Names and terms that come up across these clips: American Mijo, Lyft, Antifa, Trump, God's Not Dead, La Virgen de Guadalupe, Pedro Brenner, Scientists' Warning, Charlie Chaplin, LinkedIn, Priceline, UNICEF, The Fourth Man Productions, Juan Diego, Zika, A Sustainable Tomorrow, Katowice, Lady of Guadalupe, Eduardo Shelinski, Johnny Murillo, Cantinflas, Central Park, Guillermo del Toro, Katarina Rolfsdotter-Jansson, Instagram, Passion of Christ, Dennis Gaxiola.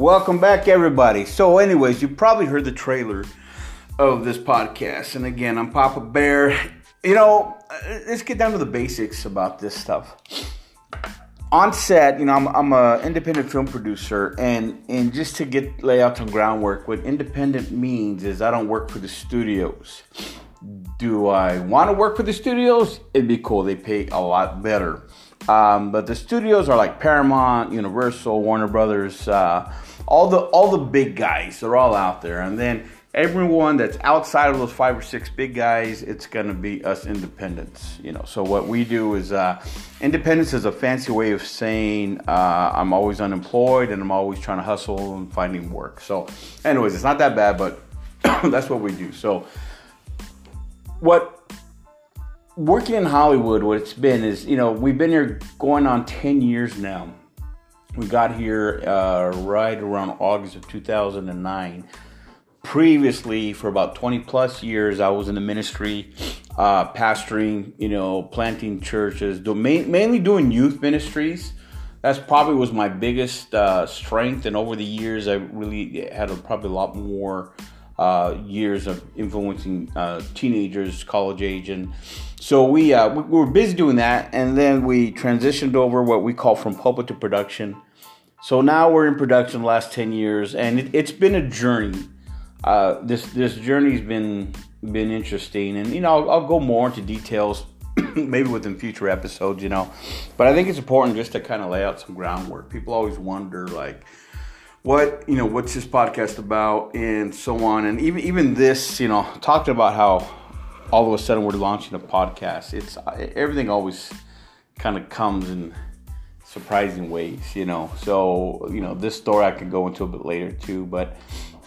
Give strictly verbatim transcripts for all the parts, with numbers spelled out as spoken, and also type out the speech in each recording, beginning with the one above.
Welcome back, everybody. So anyways, you probably heard the trailer of this podcast. And again, I'm Papa Bear. You know, let's get down to the basics about this stuff. On set, you know, I'm I'm an independent film producer. And, and just to get lay out some groundwork, what independent means is I don't work for the studios. Do I want to work for the studios? It'd be cool. They pay a lot better. Um, but the studios are like Paramount, Universal, Warner Brothers, uh, all the all the big guys. They're all out there. And then everyone that's outside of those five or six big guys, it's going to be us independents. You know. So what we do is, uh, independence is a fancy way of saying uh, I'm always unemployed and I'm always trying to hustle and finding work. So anyways, it's not that bad, but that's what we do. So what... Working in Hollywood, what it's been is, you know, we've been here going on ten years now. We got here uh, right around August of two thousand nine. Previously, for about twenty plus years, I was in the ministry, uh, pastoring, you know, planting churches, do, main, mainly doing youth ministries. That's probably was my biggest uh, strength. And over the years, I really had a, probably a lot more uh, years of influencing uh, teenagers, college age, and so we, uh, we were busy doing that, and then we transitioned over what we call from pulpit to production. So now we're in production the last ten years, and it, it's been a journey. Uh, this this journey's been been interesting, and you know I'll, I'll go more into details maybe within future episodes, you know. But I think it's important just to kind of lay out some groundwork. People always wonder like, what you know, what's this podcast about, and so on, and even even this, you know, talked about how. All of a sudden, we're launching a podcast. It's everything always kind of comes in surprising ways, you know. So, you know, this story I can go into a bit later too. But,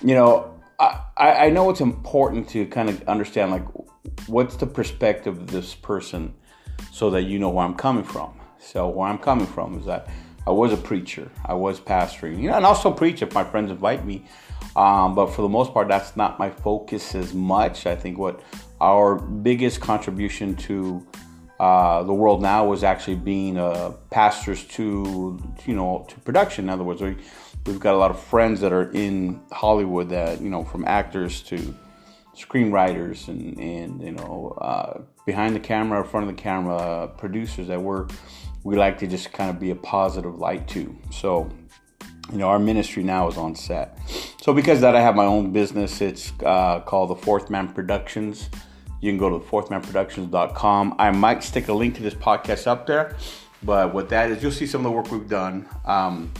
you know, I, I know it's important to kind of understand like what's the perspective of this person, so that you know where I'm coming from. So, where I'm coming from is that I was a preacher, I was pastoring, you know, and also preach if my friends invite me. Um, but for the most part, that's not my focus as much. I think what our biggest contribution to uh, the world now was actually being uh, pastors to, you know, to production. In other words, we, we've got a lot of friends that are in Hollywood that, you know, from actors to screenwriters and, and you know, uh, behind the camera, in front of the camera, producers that we're, we like to just kind of be a positive light to. So, you know, our ministry now is on set. So because of that, I have my own business. It's uh, called The Fourth Man Productions. You can go to the fourth man productions dot com. I might stick a link to this podcast up there. But what that is, you'll see some of the work we've done, um,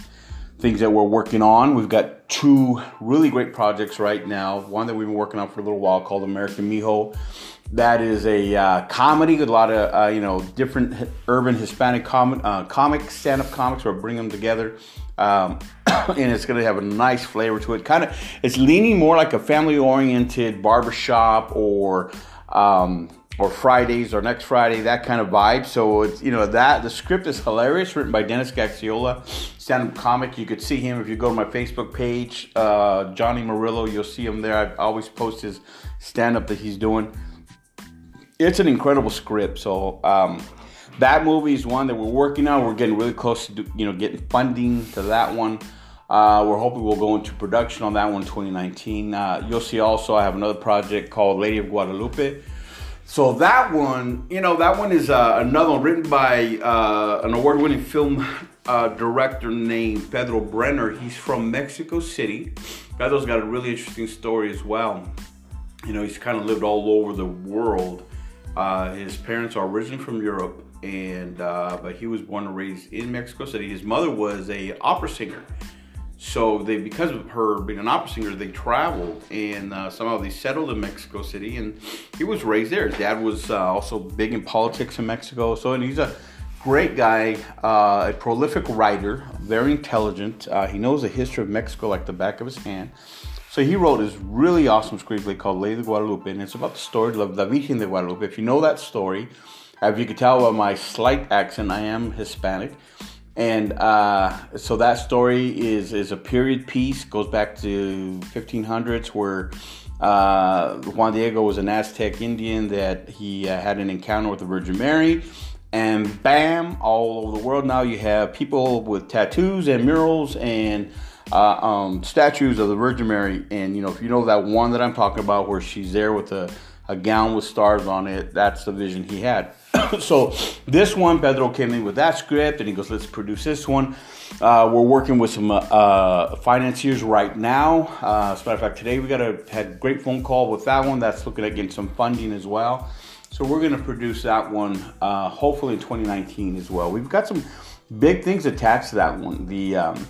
things that we're working on. We've got two really great projects right now. One that we've been working on for a little while called American Mijo. That is a uh, comedy with a lot of, uh, you know, different urban Hispanic com- uh, comics, stand-up comics. We're bringing them together. Um, and it's going to have a nice flavor to it. Kind of, it's leaning more like a family-oriented barbershop or um, or Fridays or Next Friday, that kind of vibe. So it's, you know, that the script is hilarious, written by Dennis Gaxiola, stand-up comic. You could see him if you go to my Facebook page, uh, Johnny Murillo. You'll see him there. I always post his stand-up that he's doing. It's an incredible script. So um, that movie is one that we're working on. We're getting really close to, you know, getting funding to that one. Uh, we're hoping we'll go into production on that one in twenty nineteen. Uh, you'll see also I have another project called Lady of Guadalupe. So that one, you know, that one is uh, another one written by uh, an award-winning film uh, director named Pedro Brenner. He's from Mexico City. Pedro's got a really interesting story as well. You know, he's kind of lived all over the world. Uh, his parents are originally from Europe, and uh, but he was born and raised in Mexico City. His mother was a opera singer, so they, because of her being an opera singer, they traveled, and uh, somehow they settled in Mexico City, and he was raised there. His dad was uh, also big in politics in Mexico, so and he's a great guy, uh, a prolific writer, very intelligent. Uh, he knows the history of Mexico like the back of his hand. So he wrote this really awesome screenplay called Lady of Guadalupe, and it's about the story of La Virgen de Guadalupe. If you know that story, if you can tell by my slight accent, I am Hispanic. And uh, so that story is, is a period piece, goes back to fifteen hundreds, where uh, Juan Diego was an Aztec Indian that he uh, had an encounter with the Virgin Mary. And bam, all over the world now you have people with tattoos and murals and... uh, um, statues of the Virgin Mary. And, you know, if you know that one that I'm talking about where she's there with a, a gown with stars on it, that's the vision he had. So this one, Pedro came in with that script, and he goes, let's produce this one. Uh, we're working with some uh, uh, financiers right now. Uh, as a matter of fact, today we got a had great phone call with that one. That's looking at getting some funding as well. So we're going to produce that one, uh, hopefully in twenty nineteen as well. We've got some big things attached to that one. The um,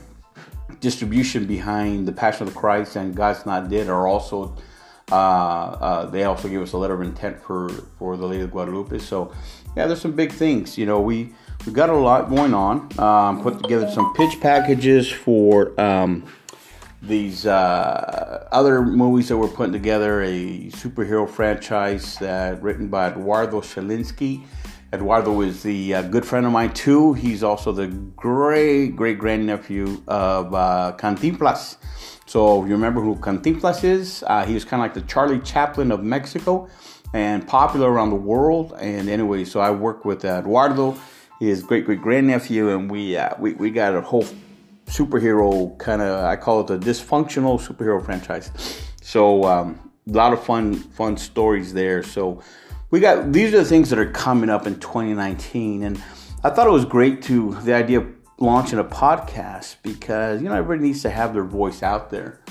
distribution behind The Passion of Christ and God's Not Dead are also... Uh, uh, they also gave us a letter of intent for, for the Lady of Guadalupe. So, yeah, there's some big things. You know, we, we got a lot going on. Um, put together some pitch packages for um, these uh, other movies that we're putting together. A superhero franchise uh, written by Eduardo Shelinski. Eduardo is the uh, good friend of mine, too. He's also the great, great grandnephew of uh, Cantinflas. So you remember who Cantinflas is? Uh, he was kind of like the Charlie Chaplin of Mexico and popular around the world. And anyway, so I worked with uh, Eduardo, his great-great-grandnephew, and we, uh, we we got a whole superhero kind of, I call it the dysfunctional superhero franchise. So um, a lot of fun, fun stories there. So we got, these are the things that are coming up in twenty nineteen. And I thought it was great to, the idea of launching a podcast, because you know everybody needs to have their voice out there.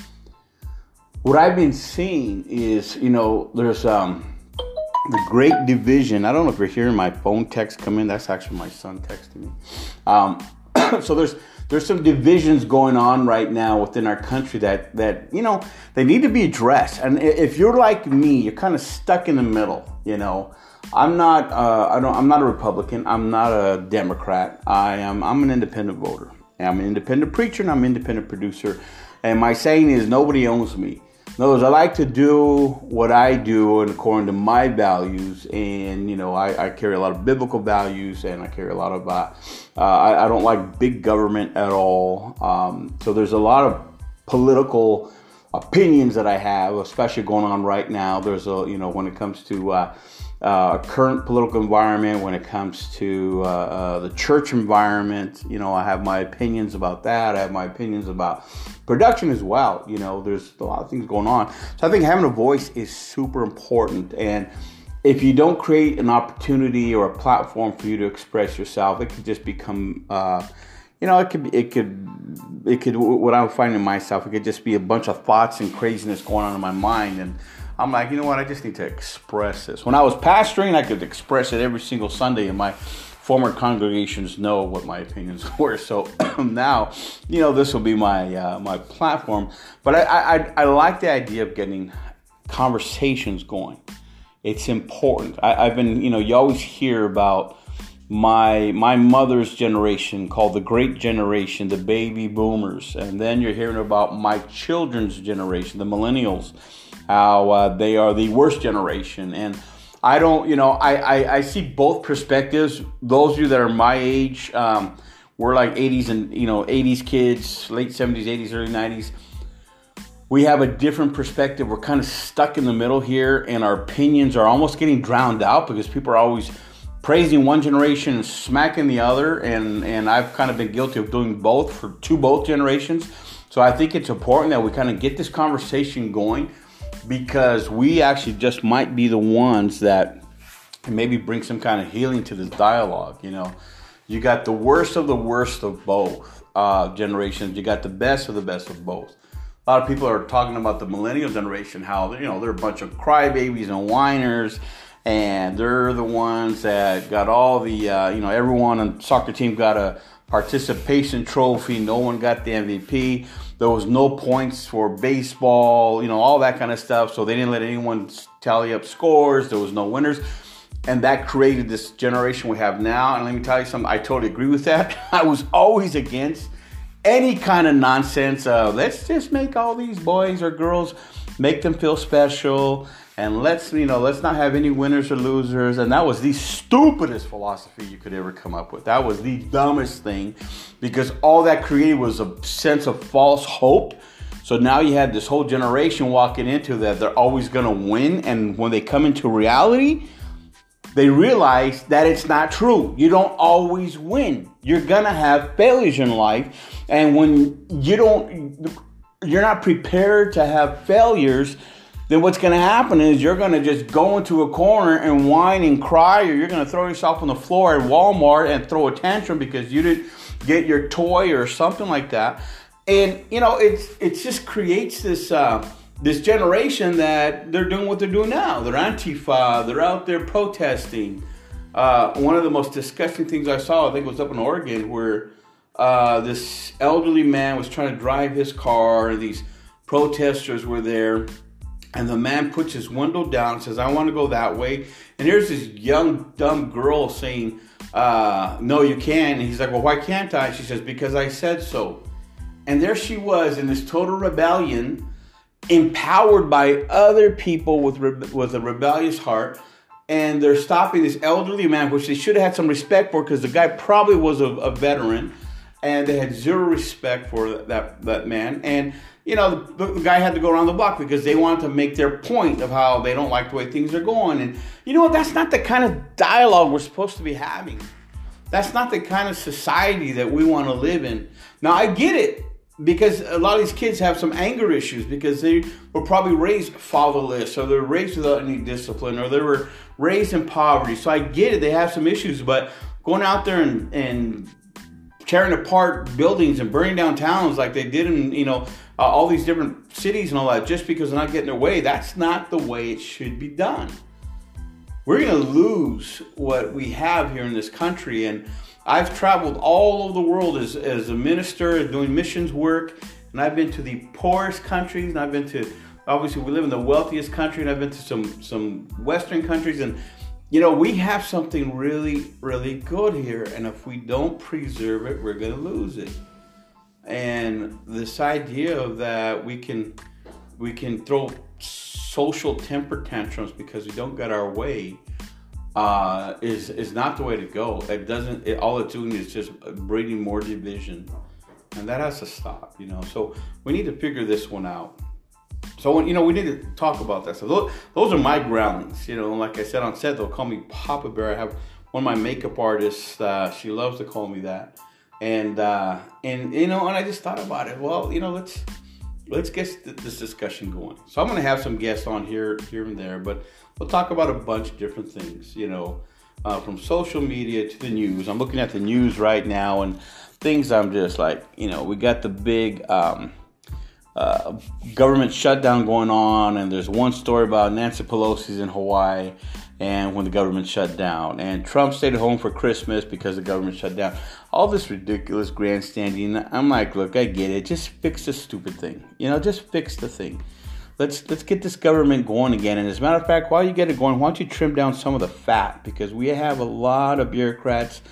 What I've been seeing is, you know, there's um the great division. I don't know if you're hearing my phone text come in. That's actually my son texting me. Um, so there's there's some divisions going on right now within our country that that you know they need to be addressed. And if you're like me, you're kind of stuck in the middle. You know, I'm not. Uh, I don't. I'm not a Republican. I'm not a Democrat. I am. I'm an independent voter. And I'm an independent preacher, and I'm an independent producer. And my saying is, nobody owns me. In other words, I like to do what I do, and according to my values. And you know, I, I carry a lot of biblical values, and I carry a lot of. Uh, uh, I, I don't like big government at all. Um, so there's a lot of political opinions that I have, especially going on right now. There's a you know when it comes to. Uh, Uh, current political environment, when it comes to uh, uh, the church environment, you know, I have my opinions about that. I have my opinions about production as well. You know, there's a lot of things going on. So I think having a voice is super important. And if you don't create an opportunity or a platform for you to express yourself, it could just become, uh, you know, it could, it could, it could. What I'm finding myself, it could just be a bunch of thoughts and craziness going on in my mind. And I'm like, you know what? I just need to express this. When I was pastoring, I could express it every single Sunday, and my former congregations know what my opinions were. So now, you know, this will be my uh, my platform. But I, I I like the idea of getting conversations going. It's important. I, I've been, you know, you always hear about my my mother's generation called the Great Generation, the baby boomers, and then you're hearing about my children's generation, the millennials. How uh, they are the worst generation. And I don't, you know, I, I, I see both perspectives. Those of you that are my age, um, we're like eighties and, you know, eighties kids, late seventies, eighties, early nineties. We have a different perspective. We're kind of stuck in the middle here, and our opinions are almost getting drowned out because people are always praising one generation and smacking the other. And, and I've kind of been guilty of doing both for two both generations. So I think it's important that we kind of get this conversation going, because we actually just might be the ones that maybe bring some kind of healing to this dialogue. You know, you got the worst of the worst of both uh, generations. You got the best of the best of both. A lot of people are talking about the millennial generation, how, you know, they're a bunch of crybabies and whiners, and they're the ones that got all the, uh, you know, everyone on the soccer team got a participation trophy. No one got the M V P. There was no points for baseball, you know, all that kind of stuff. So they didn't let anyone tally up scores. There was no winners. And that created this generation we have now. And let me tell you something, I totally agree with that. I was always against any kind of nonsense of let's just make all these boys or girls, make them feel special. And let's, you know, let's not have any winners or losers. And that was the stupidest philosophy you could ever come up with. That was the dumbest thing, because all that created was a sense of false hope. So now you had this whole generation walking into that. They're always going to win. And when they come into reality, they realize that it's not true. You don't always win. You're going to have failures in life. And when you don't, you're not prepared to have failures, then what's going to happen is you're going to just go into a corner and whine and cry, or you're going to throw yourself on the floor at Walmart and throw a tantrum because you didn't get your toy or something like that. And, you know, it's it just creates this uh, this generation that they're doing what they're doing now. They're Antifa. They're out there protesting. Uh, one of the most disgusting things I saw, I think it was up in Oregon, where uh, this elderly man was trying to drive his car. These protesters were there. And the man puts his window down and says, I want to go that way. And here's this young, dumb girl saying, uh, no, you can't. And he's like, well, why can't I? She says, because I said so. And there she was in this total rebellion, empowered by other people with re- with a rebellious heart. And they're stopping this elderly man, which they should have had some respect for, because the guy probably was a, a veteran. And they had zero respect for that, that, that man. And, you know, the, the guy had to go around the block because they wanted to make their point of how they don't like the way things are going. And, you know, that's not the kind of dialogue we're supposed to be having. That's not the kind of society that we want to live in. Now, I get it, because a lot of these kids have some anger issues because they were probably raised fatherless, or they were raised without any discipline, or they were raised in poverty. So I get it. They have some issues, but going out there and... and tearing apart buildings and burning down towns like they did in, you know, uh, all these different cities and all that, just because they're not getting their way. That's not the way it should be done. We're going to lose what we have here in this country. And I've traveled all over the world as, as a minister doing missions work. And I've been to the poorest countries. And I've been to, obviously, we live in the wealthiest country. And I've been to some, some Western countries. And you know, we have something really, really good here. And if we don't preserve it, we're going to lose it. And this idea of that we can we can throw social temper tantrums because we don't get our way uh, is, is not the way to go. It doesn't, it, all it's doing is just breeding more division. And that has to stop, you know. So we need to figure this one out. So, you know, we need to talk about that. So those, those are my groundings. You know, like I said on set, they'll call me Papa Bear. I have one of my makeup artists. Uh, she loves to call me that. And, uh, and you know, and I just thought about it. Well, you know, let's let's get this discussion going. So I'm going to have some guests on here, here and there. But we'll talk about a bunch of different things, you know, uh, from social media to the news. I'm looking at the news right now and things I'm just like, you know, we got the big... Um, Uh, government shutdown going on, and there's one story about Nancy Pelosi's in Hawaii and when the government shut down, and Trump stayed home for Christmas because the government shut down. All this ridiculous grandstanding. I'm like, look, I get it. Just fix the stupid thing. You know, just fix the thing. Let's let's get this government going again. And as a matter of fact, while you get it going, why don't you trim down some of the fat, because we have a lot of bureaucrats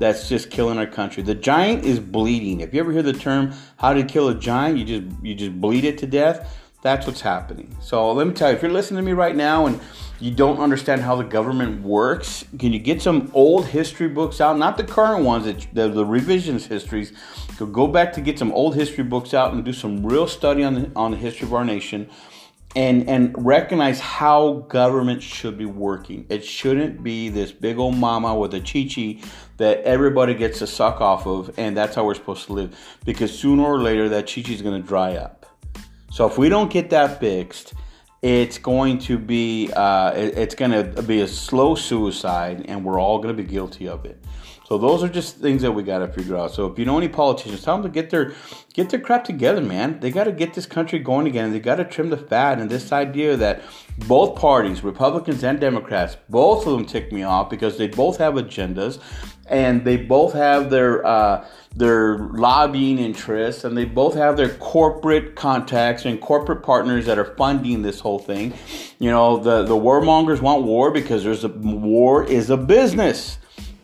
that's just killing our country. The giant is bleeding. If you ever hear the term, how to kill a giant, you just you just bleed it to death. That's what's happening. So let me tell you, if you're listening to me right now and you don't understand how the government works, can you get some old history books out? Not the current ones, the, the revisionist histories. So go back to get some old history books out and do some real study on the, on the history of our nation. And and recognize how government should be working. It shouldn't be this big old mama with a chi-chi that everybody gets to suck off of, and that's how we're supposed to live. Because sooner or later, that chi-chi is going to dry up. So if we don't get that fixed, it's going to be uh, it, it's going to be a slow suicide, and we're all going to be guilty of it. So those are just things that we got to figure out. So if you know any politicians, tell them to get their get their crap together, man. They got to get this country going again. They got to trim the fat. And this idea that both parties, Republicans and Democrats, both of them tick me off because they both have agendas, and they both have their uh, their lobbying interests, and they both have their corporate contacts and corporate partners that are funding this whole thing. You know, the the warmongers want war because there's a war is a business.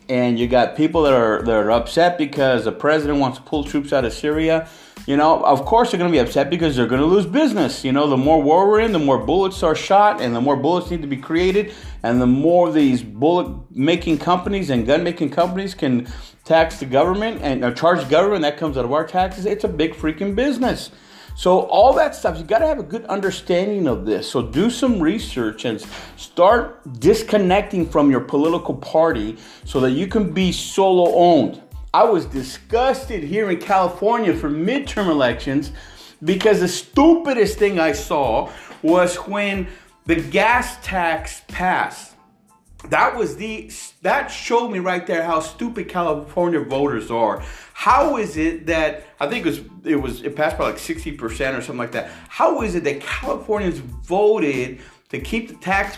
And you got people that are that are upset because the president wants to pull troops out of Syria. You know, of course they're going to be upset because they're going to lose business. You know, the more war we're in, the more bullets are shot, and the more bullets need to be created, and the more these bullet-making companies and gun-making companies can tax the government and or charge the government. That comes out of our taxes. It's a big freaking business. So all that stuff, you got to have a good understanding of this. So do some research and start disconnecting from your political party so that you can be solo owned. I was disgusted here in California for midterm elections because the stupidest thing I saw was when the gas tax passed. That was the, that showed me right there how stupid California voters are. How is it that, I think it was, it was, it passed by like sixty percent or something like that. How is it that Californians voted to keep the tax,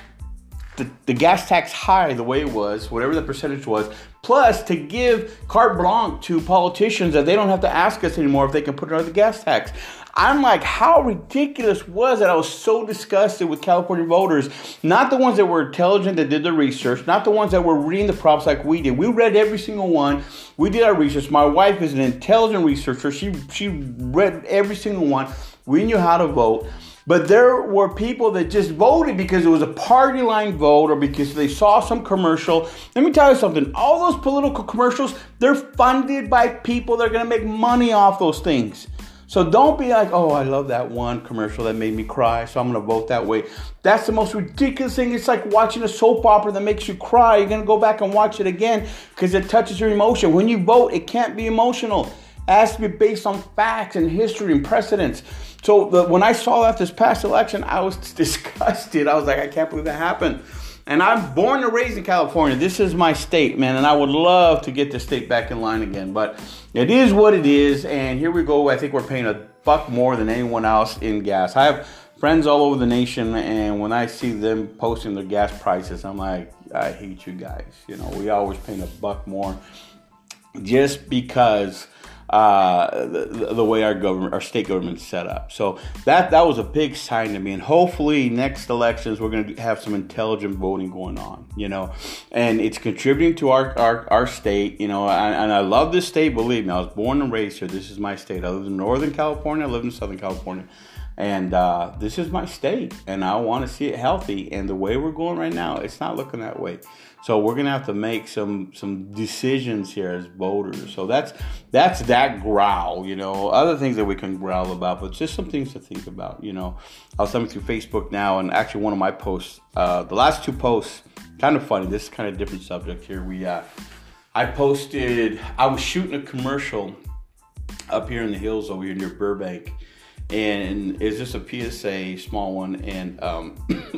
the, the gas tax high the way it was, whatever the percentage was, plus to give carte blanche to politicians that they don't have to ask us anymore if they can put another gas tax. I'm like, how ridiculous was it? I was so disgusted with California voters. Not the ones that were intelligent, that did the research. Not the ones that were reading the prompts like we did. We read every single one. We did our research. My wife is an intelligent researcher. She, she read every single one. We knew how to vote. But there were people that just voted because it was a party line vote or because they saw some commercial. Let me tell you something. All those political commercials, they're funded by people that are going to make money off those things. So don't be like, oh, I love that one commercial that made me cry, so I'm going to vote that way. That's the most ridiculous thing. It's like watching a soap opera that makes you cry. You're going to go back and watch it again because it touches your emotion. When you vote, it can't be emotional. It has to be based on facts and history and precedents. So the, when I saw that this past election, I was disgusted. I was like, I can't believe that happened. And I'm born and raised in California. This is my state, man. And I would love to get this state back in line again. But it is what it is. And here we go. I think we're paying a buck more than anyone else in gas. I have friends all over the nation. And when I see them posting their gas prices, I'm like, I hate you guys. You know, we always paying a buck more just because Uh, the, the way our government, our state government is set up. So that, that was a big sign to me. And hopefully next elections, we're going to have some intelligent voting going on, you know, and it's contributing to our, our, our state, you know, and, and I love this state. Believe me, I was born and raised here. This is my state. I live in Northern California. I live in Southern California. And uh, this is my state, and I want to see it healthy. And the way we're going right now, it's not looking that way. So we're gonna have to make some some decisions here as voters. So that's that's that growl, you know. Other things that we can growl about, but just some things to think about, you know. I was coming through Facebook now, and actually one of my posts, uh, the last two posts, kind of funny. This is kind of a different subject here. We, uh, I posted, I was shooting a commercial up here in the hills over here near Burbank. And it's just a P S A, small one, and um,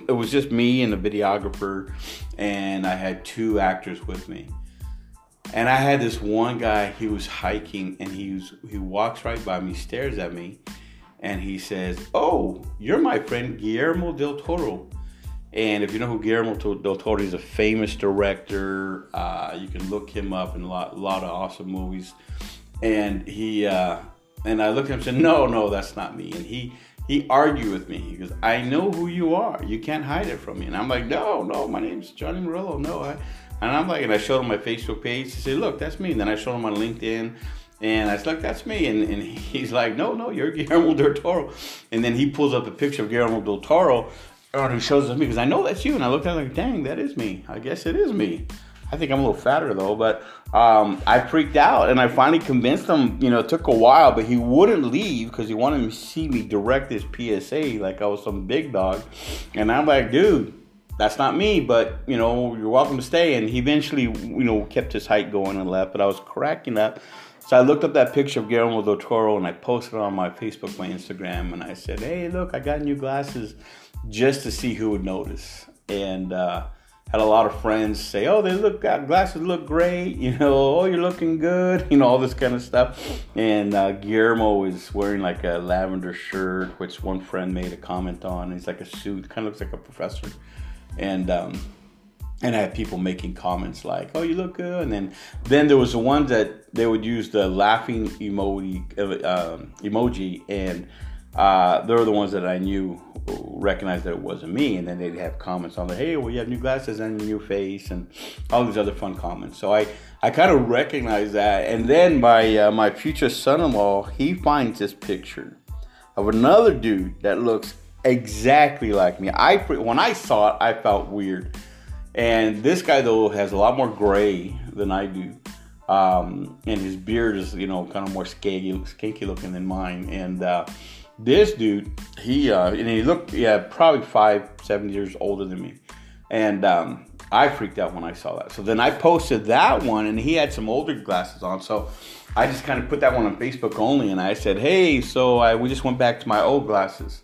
it was just me and the videographer, and I had two actors with me. And I had this one guy, he was hiking, and he was, he walks right by me, stares at me, and he says, "Oh, you're my friend Guillermo del Toro." And if you know who Guillermo del Toro is, he's a famous director. Uh, you can look him up in a lot, a lot of awesome movies. And he... Uh, And I looked at him and said, no, no, that's not me. And he he argued with me. He goes, I know who you are. You can't hide it from me. And I'm like, no, no, my name's Johnny Murillo. No, I, and I'm like, and I showed him my Facebook page. He said, look, that's me. And then I showed him on LinkedIn. And I said, look, that's me. And, and he's like, no, no, you're Guillermo del Toro. And then he pulls up a picture of Guillermo del Toro and he shows it to me because I know that's you. And I looked at him like, dang, that is me. I guess it is me. I think I'm a little fatter though, but um, I freaked out and I finally convinced him, you know, it took a while, but he wouldn't leave because he wanted to see me direct this P S A like I was some big dog. And I'm like, dude, that's not me, but you know, you're welcome to stay. And he eventually, you know, kept his hike going and left, but I was cracking up. So I looked up that picture of Guillermo del Toro and I posted it on my Facebook, my Instagram. And I said, hey, look, I got new glasses just to see who would notice. And, uh, had a lot of friends say, oh, they look, glasses look great, you know, oh, you're looking good, you know, all this kind of stuff. And uh, Guillermo is wearing like a lavender shirt, which one friend made a comment on. He's like a suit, kind of looks like a professor. And um, and I had people making comments like, oh, you look good. And then, then there was the ones that they would use the laughing emoji, uh, emoji and uh, they're the ones that I knew recognize that it wasn't me, and then they'd have comments on the, hey, well, you have new glasses and a new face and all these other fun comments. So I, I kind of recognize that. And then my uh, my future son-in-law, he finds this picture of another dude that looks exactly like me. I when I saw it, I felt weird. And this guy though has a lot more gray than I do, um, and his beard is, you know, kind of more skanky, skanky looking than mine. And uh, This dude, he uh, and he looked, yeah, probably five, seven years older than me, and um, I freaked out when I saw that. So then I posted that one, and he had some older glasses on. So I just kind of put that one on Facebook only, and I said, "Hey, so I we just went back to my old glasses."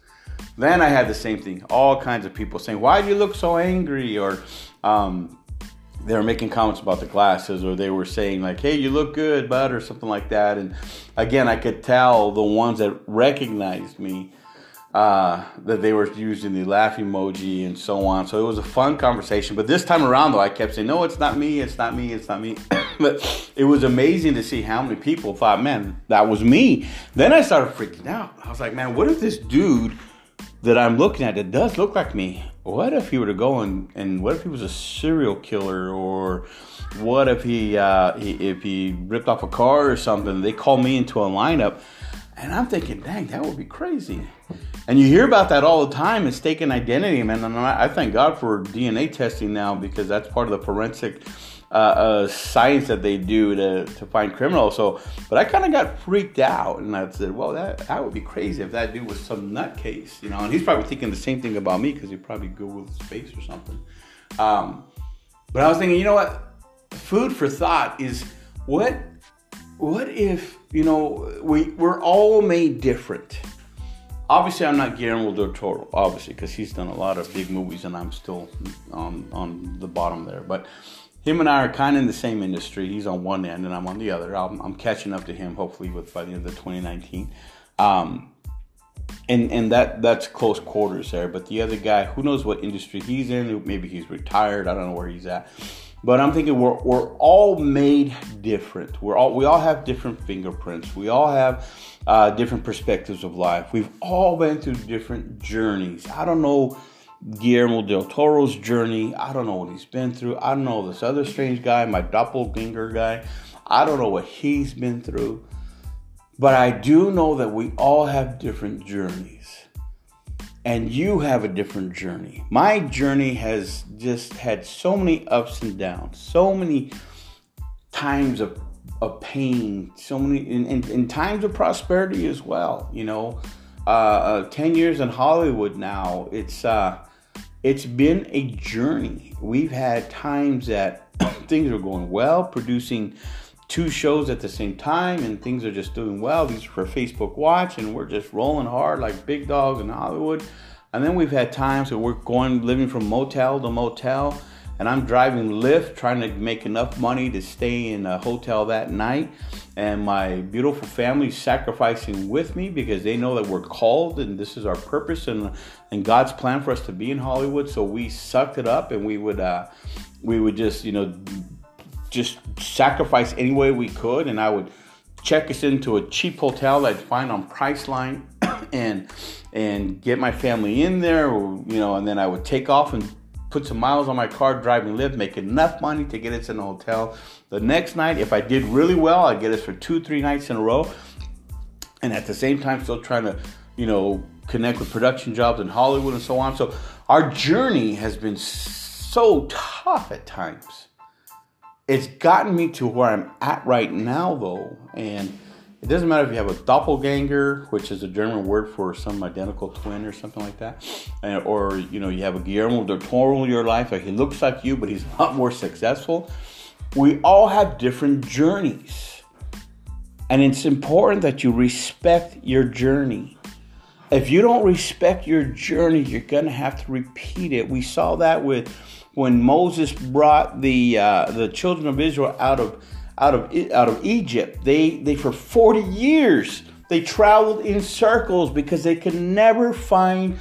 Then I had the same thing. All kinds of people saying, "Why do you look so angry?" Or um, they were making comments about the glasses, or they were saying like, "Hey, you look good, bud," or something like that. And again, I could tell the ones that recognized me uh, that they were using the laugh emoji and so on. So it was a fun conversation. But this time around, though, I kept saying, "No, it's not me. It's not me. It's not me." But it was amazing to see how many people thought, man, that was me. Then I started freaking out. I was like, man, what if this dude that I'm looking at that does look like me, what if he were to go and, and what if he was a serial killer, or what if he, uh, he if he ripped off a car or something? They call me into a lineup, and I'm thinking, dang, that would be crazy. And you hear about that all the time. It's taking identity, man. And I, I thank God for D N A testing now, because that's part of the forensic Uh, uh, science that they do to, to find criminals. So, but I kind of got freaked out, and I said, well, that, that would be crazy if that dude was some nutcase, you know, and he's probably thinking the same thing about me, because he probably Googled his face or something. Um, but I was thinking, you know what, food for thought is what, what if, you know, we, we're all made different. Obviously, I'm not Guillermo del Toro, obviously, because he's done a lot of big movies, and I'm still on, on the bottom there, but him and I are kind of in the same industry. He's on one end and I'm on the other. I'm, I'm catching up to him, hopefully, with by the end of twenty nineteen. Um, and and that that's close quarters there. But the other guy, who knows what industry he's in? Maybe he's retired. I don't know where he's at. But I'm thinking we're we're all made different. We're all we all have different fingerprints. We all have uh, different perspectives of life. We've all been through different journeys. I don't know Guillermo del Toro's journey. I don't know what he's been through. I don't know this other strange guy, my doppelganger guy. I don't know what he's been through. But I do know that we all have different journeys. And you have a different journey. My journey has just had so many ups and downs, so many times of, of pain, so many in, in, in times of prosperity as well, you know. Uh, uh, ten years in Hollywood now, it's uh, it's been a journey. We've had times that things are going well, producing two shows at the same time, and things are just doing well. These are for Facebook Watch, and we're just rolling hard like big dogs in Hollywood. And then we've had times where we're going, living from motel to motel, and I'm driving Lyft, trying to make enough money to stay in a hotel that night. And my beautiful family sacrificing with me, because they know that we're called and this is our purpose, and and God's plan for us to be in Hollywood. So we sucked it up, and we would uh, we would just, you know, just sacrifice any way we could. And I would check us into a cheap hotel I'd find on Priceline, and and get my family in there, or, you know, and then I would take off and put some miles on my car, driving Lyft, make enough money to get us in the hotel. The next night, if I did really well, I'd get us for two, three nights in a row. And at the same time, still trying to, you know, connect with production jobs in Hollywood and so on. So our journey has been so tough at times. It's gotten me to where I'm at right now, though. And it doesn't matter if you have a doppelganger, which is a German word for some identical twin or something like that. And, or, you know, you have a Guillermo del Toro in your life. Like, he looks like you, but he's a lot more successful. We all have different journeys. And it's important that you respect your journey. If you don't respect your journey, you're going to have to repeat it. We saw that with when Moses brought the uh, the children of Israel out of Out of out of Egypt, they they for forty years they traveled in circles because they could never find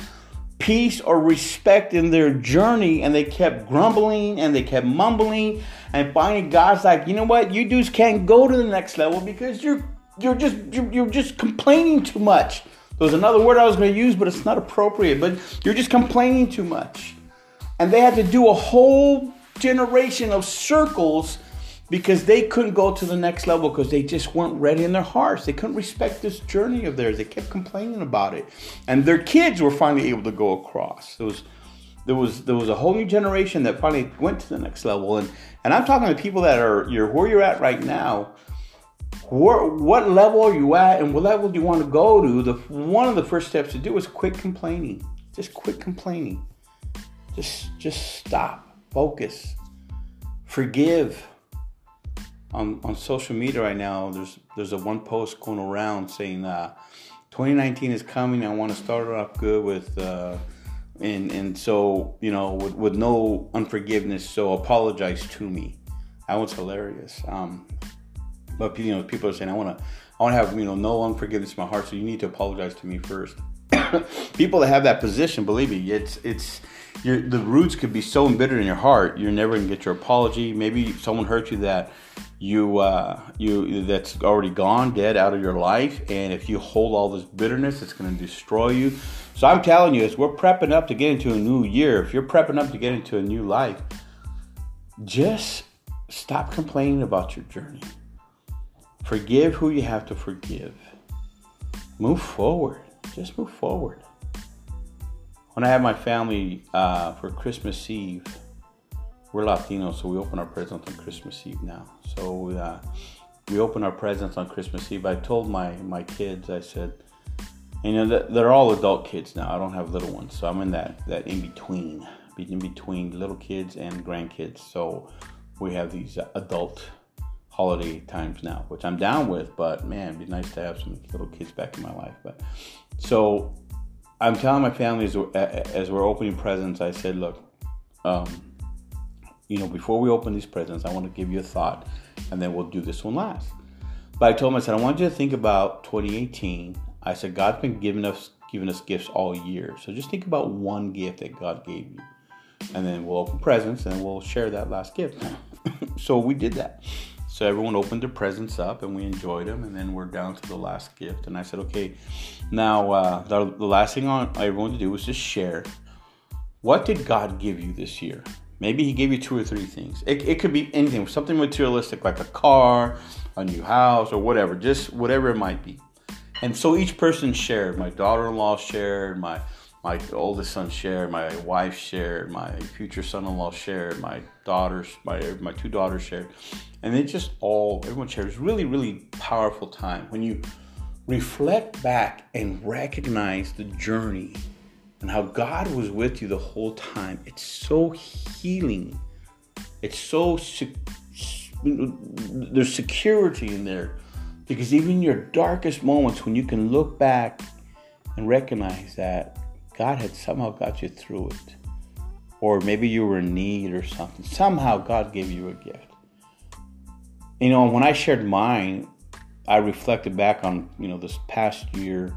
peace or respect in their journey, and they kept grumbling and they kept mumbling. And finally, God's like, you know what, you dudes can't go to the next level because you're you're just you're, you're just complaining too much. There's another word I was going to use, but it's not appropriate. But you're just complaining too much, and they had to do a whole generation of circles, because they couldn't go to the next level, because they just weren't ready in their hearts. They couldn't respect this journey of theirs. They kept complaining about it. And their kids were finally able to go across. There was there was, there was a whole new generation that finally went to the next level. And, and I'm talking to people that are you're where you're at right now. where, what level are you at and what level do you want to go to? The one of the first steps to do is quit complaining. Just quit complaining. Just just stop. Focus. Forgive. On on social media right now, there's there's a one post going around saying uh, twenty nineteen is coming. I want to start it off good with uh, and and so you know with, with no unforgiveness. So apologize to me. That was hilarious. Um, but you know, people are saying I want to I want to have you know no unforgiveness in my heart. So you need to apologize to me first. People that have that position, believe me, it's it's. Your, the roots could be so embittered in your heart, you're never gonna get your apology. Maybe someone hurt you that you uh, you that's already gone, dead out of your life, and if you hold all this bitterness, it's gonna destroy you. So I'm telling you, as we're prepping up to get into a new year, if you're prepping up to get into a new life, just stop complaining about your journey. Forgive who you have to forgive. Move forward. Just move forward. When I have my family uh, for Christmas Eve, we're Latinos, so we open our presents on Christmas Eve now. So uh, we open our presents on Christmas Eve. I told my, my kids, I said, you know, they're all adult kids now. I don't have little ones, so I'm in that, that in-between, in between little kids and grandkids. So we have these adult holiday times now, which I'm down with, but man, it'd be nice to have some little kids back in my life. But so... I'm telling my family as we're, as we're opening presents, I said, look, um, you know, before we open these presents, I want to give you a thought, and then we'll do this one last. But I told them, I said, I want you to think about twenty eighteen. I said, God's been giving us giving us gifts all year. So just think about one gift that God gave you, and then we'll open presents, and we'll share that last gift. So we did that. So everyone opened their presents up, and we enjoyed them, and then we're down to the last gift. And I said, okay, now uh, the, the last thing on everyone to do is just share. What did God give you this year? Maybe he gave you two or three things. It, it could be anything, something materialistic like a car, a new house, or whatever, just whatever it might be. And so each person shared. My daughter-in-law shared, my my oldest son shared, my wife shared, my future son-in-law shared, my daughters, my my two daughters shared. And it just all, everyone shares. Really, really powerful time. When you reflect back and recognize the journey and how God was with you the whole time, it's so healing. It's so, sec- there's security in there. Because even your darkest moments, when you can look back and recognize that God had somehow got you through it. Or maybe you were in need or something. Somehow God gave you a gift. You know, when I shared mine, I reflected back on, you know, this past year,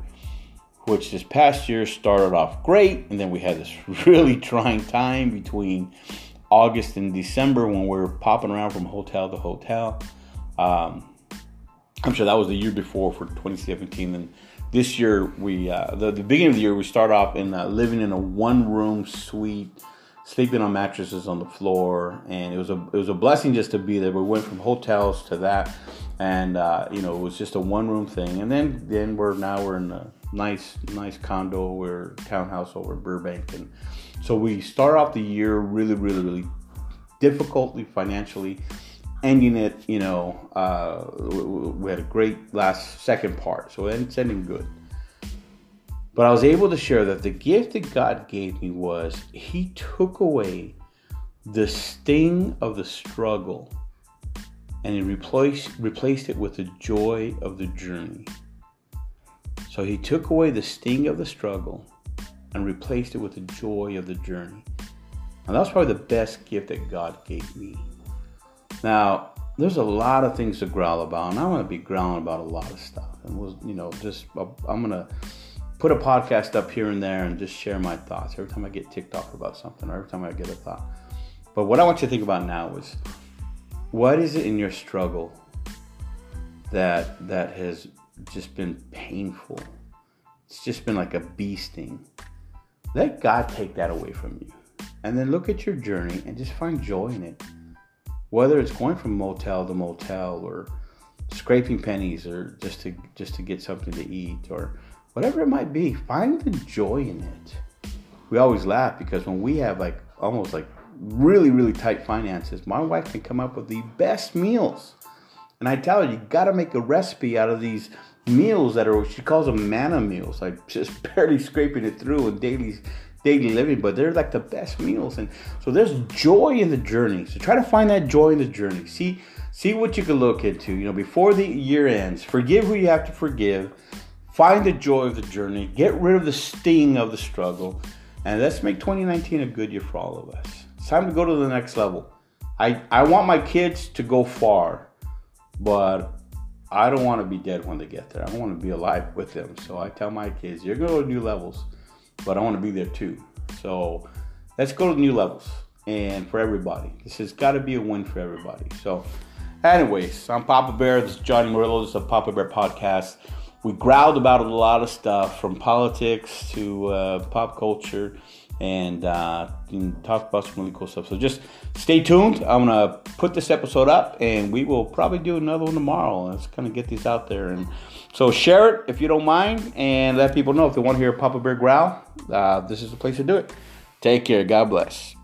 which this past year started off great. And then we had this really trying time between August and December when we were popping around from hotel to hotel. Um, I'm sure that was the year before for twenty seventeen. And this year, we uh, the, the beginning of the year, we started off in uh, living in a one-room suite, sleeping on mattresses on the floor, and it was a it was a blessing just to be there. We went from hotels to that, and uh, you know, it was just a one room thing. And then then we're now we're in a nice nice condo or townhouse over in Burbank, and so we start off the year really really really difficultly financially, ending it. You know, uh, we had a great last second part, so it's ending good. But I was able to share that the gift that God gave me was he took away the sting of the struggle and he replaced, replaced it with the joy of the journey. So he took away the sting of the struggle and replaced it with the joy of the journey. And that's probably the best gift that God gave me. Now, there's a lot of things to growl about, and I'm going to be growling about a lot of stuff. And we'll, you know, just I'm going to put a podcast up here and there and just share my thoughts every time I get ticked off about something or every time I get a thought. But what I want you to think about now is, what is it in your struggle that that has just been painful? It's just been like a bee sting. Let God take that away from you. And then look at your journey and just find joy in it. Whether it's going from motel to motel or scraping pennies or just to just to get something to eat or whatever it might be, find the joy in it. We always laugh because when we have like almost like really, really tight finances, my wife can come up with the best meals. And I tell her, you got to make a recipe out of these meals that are, she calls them manna meals, like just barely scraping it through with daily, daily living, but they're like the best meals. And so there's joy in the journey. So try to find that joy in the journey. See, see what you can look into, you know, before the year ends. Forgive who you have to forgive. Find the joy of the journey. Get rid of the sting of the struggle. And let's make twenty nineteen a good year for all of us. It's time to go to the next level. I, I want my kids to go far, but I don't want to be dead when they get there. I want to be alive with them. So I tell my kids, you're going to new levels, but I want to be there too. So let's go to new levels. And for everybody, this has got to be a win for everybody. So anyways, I'm Papa Bear. This is Johnny Murillo. This is the Papa Bear Podcast. We growled about a lot of stuff, from politics to uh, pop culture, and, uh, and talked about some really cool stuff. So just stay tuned. I'm going to put this episode up, and we will probably do another one tomorrow. Let's kind of get these out there. And so share it if you don't mind, and let people know if they want to hear Papa Bear growl. Uh, this is the place to do it. Take care. God bless.